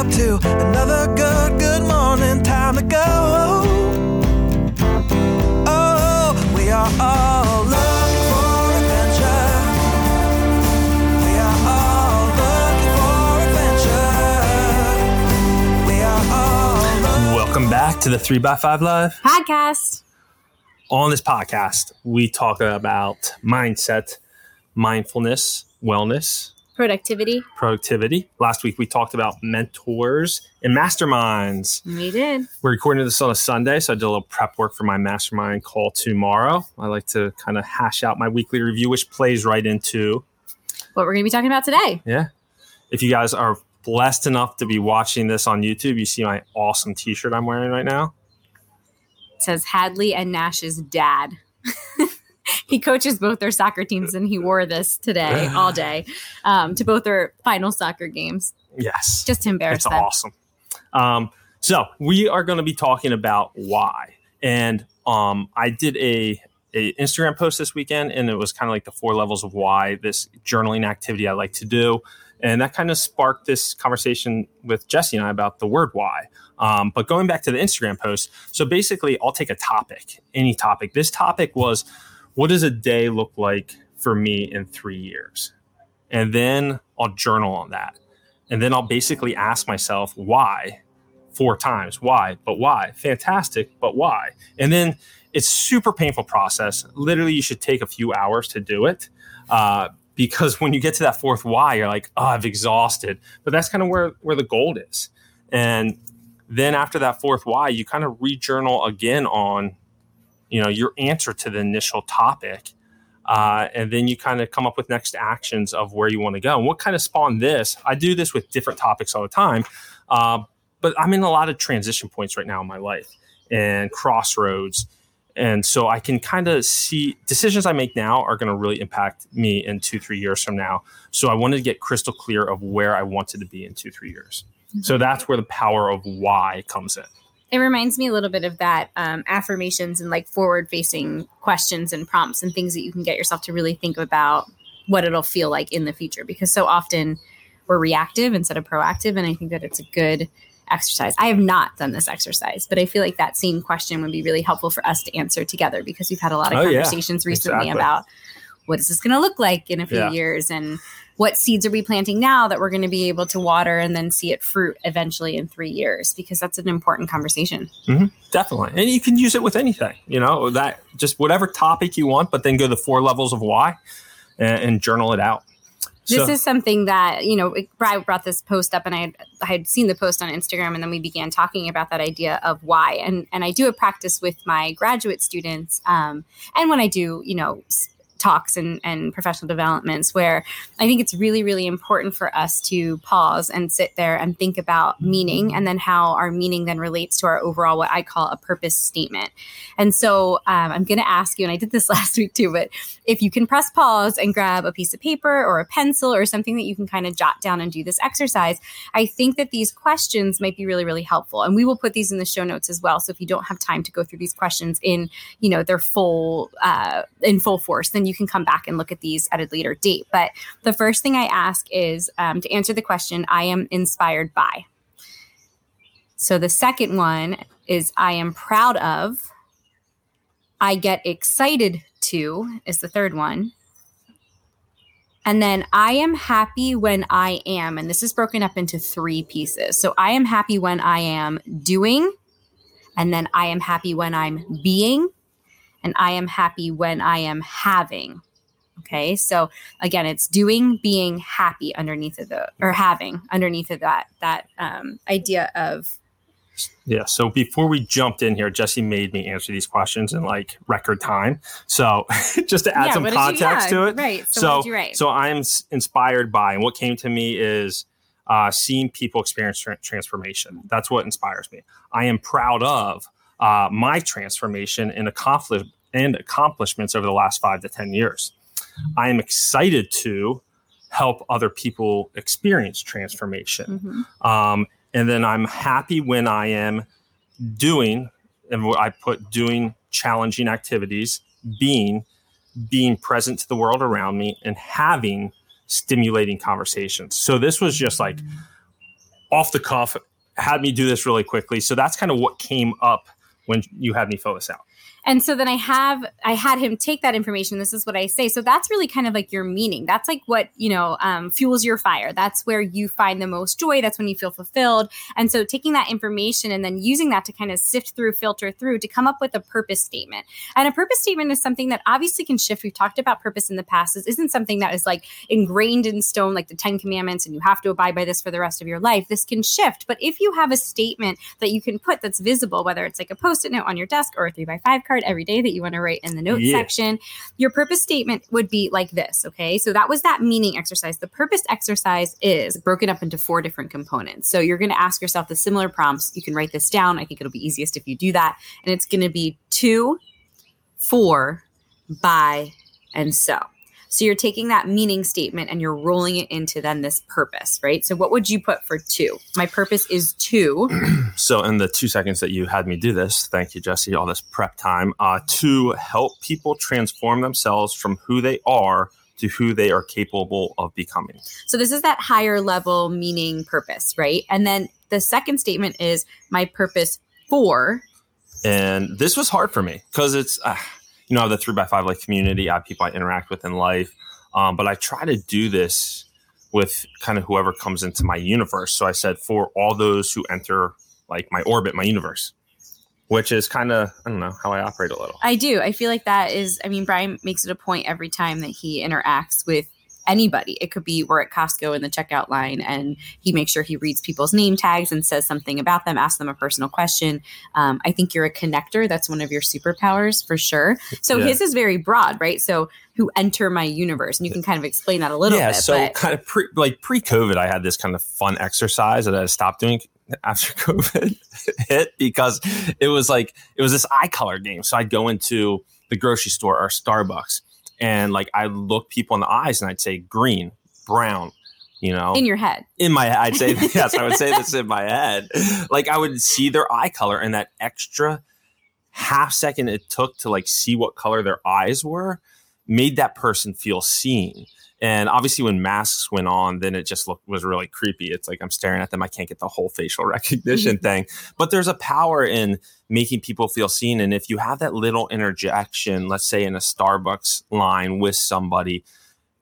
up to another good morning, time to go. Oh, we are all looking for adventure. We are all looking for adventure. We are all looking. Welcome back to the 3x5 Live podcast. On this podcast, we talk about mindset, mindfulness, wellness, productivity. Last week, we talked about mentors and masterminds. We did. We're recording this on a Sunday, so I did a little prep work for my mastermind call tomorrow. I like to kind of hash out my weekly review, which plays right into what we're going to be talking about today. Yeah. If you guys are blessed enough to be watching this on YouTube, you see my awesome t-shirt I'm wearing right now. It says Hadley and Nash's dad. He coaches both their soccer teams, and he wore this today all day to both their final soccer games. Yes. Just to embarrass them. It's awesome. So we are going to be talking about why. And I did a Instagram post this weekend, and it was kind of like the 4 levels of why, this journaling activity I like to do. And that kind of sparked this conversation with Jesse and I about the word why. But going back to the Instagram post, so basically I'll take a topic, any topic. This topic was, what does a day look like for me in 3 years? And then I'll journal on that. And then I'll basically ask myself why 4 times. Why? But why? Fantastic. But why? And then it's super painful process. Literally, you should take a few hours to do it. Because when you get to that 4th why, you're like, oh, I've exhausted. But that's kind of where the gold is. And then after that 4th why, you kind of rejournal again on, you know, your answer to the initial topic. And then you kind of come up with next actions of where you want to go. And what kind of spawned this? I do this with different topics all the time. But I'm in a lot of transition points right now in my life and crossroads. And so I can kind of see decisions I make now are going to really impact me in 2-3 years from now. So I wanted to get crystal clear of where I wanted to be in 2-3 years. Mm-hmm. So that's where the power of why comes in. It reminds me a little bit of that affirmations and like forward-facing questions and prompts and things that you can get yourself to really think about what it'll feel like in the future. Because so often we're reactive instead of proactive. And I think that it's a good exercise. I have not done this exercise, but I feel like that same question would be really helpful for us to answer together, because we've had a lot of conversations recently about what is this going to look like in a few years, and what seeds are we planting now that we're going to be able to water and then see it fruit eventually in 3 years, because that's an important conversation. Mm-hmm. Definitely. And you can use it with anything, you know, that just whatever topic you want, but then go to the 4 levels of why and journal it out. This is something that, you know, Brian brought this post up, and I had seen the post on Instagram, and then we began talking about that idea of why. And I do a practice with my graduate students. And when I do, you know, talks and professional developments, where I think it's really, really important for us to pause and sit there and think about meaning, and then how our meaning then relates to our overall, what I call a purpose statement. And so I'm going to ask you, and I did this last week too, but if you can press pause and grab a piece of paper or a pencil or something that you can kind of jot down and do this exercise, I think that these questions might be really, really helpful. And we will put these in the show notes as well. So if you don't have time to go through these questions in, you know, their full, in full force, then you can come back and look at these at a later date. But the first thing I ask is to answer the question, I am inspired by. So the second one is, I am proud of. I get excited to is the third one. And then I am happy when I am. And this is broken up into 3 pieces. So I am happy when I am doing. And then I am happy when I'm being. And I am happy when I am having. Okay. So again, it's doing, being, happy underneath of the, or having underneath of that idea of. Yeah. So before we jumped in here, Jesse made me answer these questions in like record time. So just to add some context to it. Right. So I'm inspired by, and what came to me is seeing people experience transformation. That's what inspires me. I am proud of my transformation and accomplishments over the last 5 to 10 years. I am excited to help other people experience transformation. Mm-hmm. And then I'm happy when I am doing, and I put doing challenging activities, being present to the world around me, and having stimulating conversations. So this was just like off the cuff, had me do this really quickly. So that's kind of what came up when you had me fill this out. And so then I had him take that information. This is what I say. So that's really kind of like your meaning. That's like what, fuels your fire. That's where you find the most joy. That's when you feel fulfilled. And so taking that information and then using that to kind of sift through, filter through to come up with a purpose statement. And a purpose statement is something that obviously can shift. We've talked about purpose in the past. This isn't something that is like ingrained in stone, like the 10 commandments, and you have to abide by this for the rest of your life. This can shift. But if you have a statement that you can put that's visible, whether it's like a Post-it note on your desk or a 3x5 card every day that you want to write in the notes section, your purpose statement would be like this. Okay. So that was that meaning exercise. The purpose exercise is broken up into 4 different components. So you're going to ask yourself the similar prompts. You can write this down. I think it'll be easiest if you do that. And it's going to be to, for, by, and so. So you're taking that meaning statement and you're rolling it into then this purpose, right? So what would you put for to? My purpose is to. So in the 2 seconds that you had me do this, thank you, Jesse, all this prep time, to help people transform themselves from who they are to who they are capable of becoming. So this is that higher level meaning purpose, right? And then the second statement is my purpose for. And this was hard for me because it's... I have the 3x5 like community. I have people I interact with in life. But I try to do this with kind of whoever comes into my universe. So I said, for all those who enter like my orbit, my universe, which is kind of, I don't know, how I operate a little. I do. I feel like that is, Brian makes it a point every time that he interacts with anybody. It could be we're at Costco in the checkout line and he makes sure he reads people's name tags and says something about them, asks them a personal question. I think you're a connector. That's one of your superpowers for sure. So his is very broad, right? So who enter my universe, and you can kind of explain that a little bit. Yeah, so kind of pre-COVID, I had this kind of fun exercise that I stopped doing after COVID hit because it was this eye color game. So I'd go into the grocery store or Starbucks and I look people in the eyes and I'd say green, brown, in your head, in my head. I'd say, yes, I would say this in my head. I would see their eye color and that extra half second it took to see what color their eyes were made that person feel seen. And obviously when masks went on, then it just was really creepy. It's I'm staring at them. I can't get the whole facial recognition thing. But there's a power in making people feel seen. And if you have that little interjection, let's say in a Starbucks line with somebody,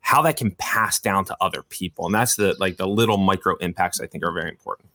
how that can pass down to other people. And that's the little micro impacts I think are very important.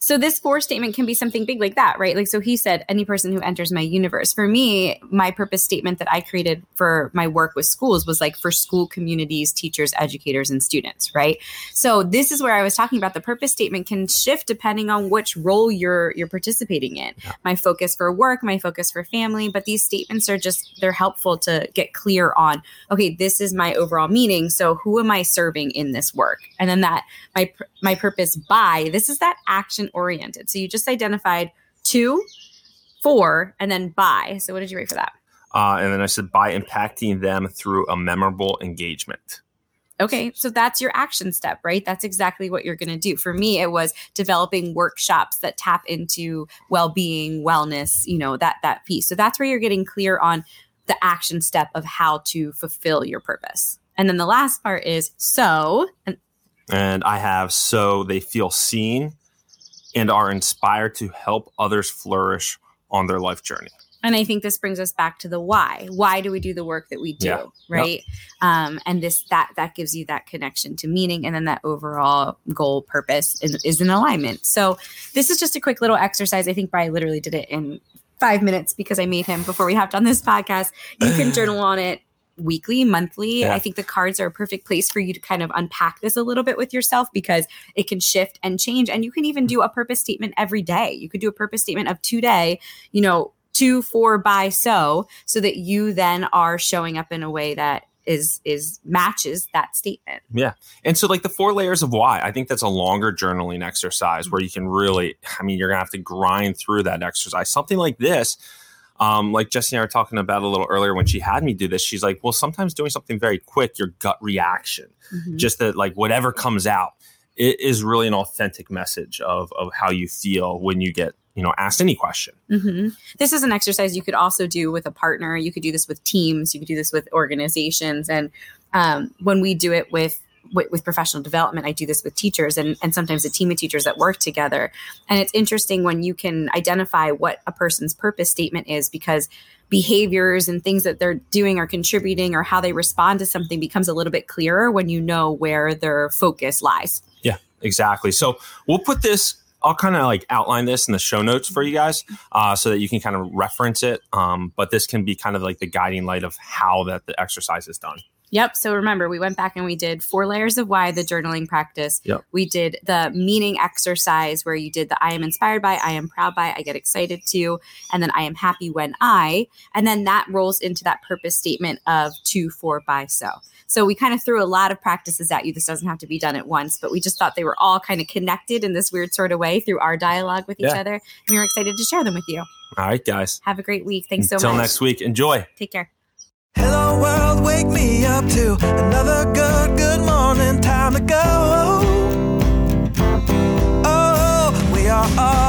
So this for statement can be something big like that, right? So he said, any person who enters my universe. For me, my purpose statement that I created for my work with schools was for school communities, teachers, educators, and students, right? So this is where I was talking about the purpose statement can shift depending on which role you're participating in. Yeah. My focus for work, my focus for family, but these statements are they're helpful to get clear on, okay, this is my overall meaning. So who am I serving in this work? And then that my purpose by, this is that action oriented. So you just identified to, for, and then by. So what did you write for that? And then I said by impacting them through a memorable engagement. Okay, so that's your action step, right? That's exactly what you're going to do. For me, it was developing workshops that tap into well-being, wellness, that piece. So that's where you're getting clear on the action step of how to fulfill your purpose. And then the last part is so. And I have so they feel seen and are inspired to help others flourish on their life journey. And I think this brings us back to the why. Why do we do the work that we do, right? Yep. And this that gives you that connection to meaning, and then that overall goal purpose is in alignment. So this is just a quick little exercise. I think Brian literally did it in 5 minutes because I made him before we hopped on this podcast. You can journal on it weekly, monthly. Yeah. I think the cards are a perfect place for you to kind of unpack this a little bit with yourself because it can shift and change. And you can even do a purpose statement every day. You could do a purpose statement of today, to, for, by, so that you then are showing up in a way that is matches that statement. Yeah. And so the 4 layers of why, I think that's a longer journaling exercise where you can really, you're going to have to grind through that exercise. Something like this, like Jesse and I were talking about a little earlier when she had me do this, she's like, well, sometimes doing something very quick, your gut reaction, just that whatever comes out, it is really an authentic message of how you feel when you get, asked any question. Mm-hmm. This is an exercise you could also do with a partner. You could do this with teams. You could do this with organizations. And when we do it with with professional development, I do this with teachers and sometimes a team of teachers that work together. And it's interesting when you can identify what a person's purpose statement is, because behaviors and things that they're doing or contributing or how they respond to something becomes a little bit clearer when you know where their focus lies. Yeah, exactly. So we'll put this, I'll kind of like outline this in the show notes for you guys so that you can kind of reference it. But this can be kind of like the guiding light of how that the exercise is done. Yep. So remember, we went back and we did 4 layers of why, the journaling practice. Yep. We did the meaning exercise where you did the I am inspired by, I am proud by, I get excited to, and then I am happy when I. And then that rolls into that purpose statement of to, for, by, so. So we kind of threw a lot of practices at you. This doesn't have to be done at once, but we just thought they were all kind of connected in this weird sort of way through our dialogue with each other. And we were excited to share them with you. All right, guys. Have a great week. Thanks so much. Until next week. Enjoy. Take care. Hello world, wake me up to another good morning, time to go. Oh, we are all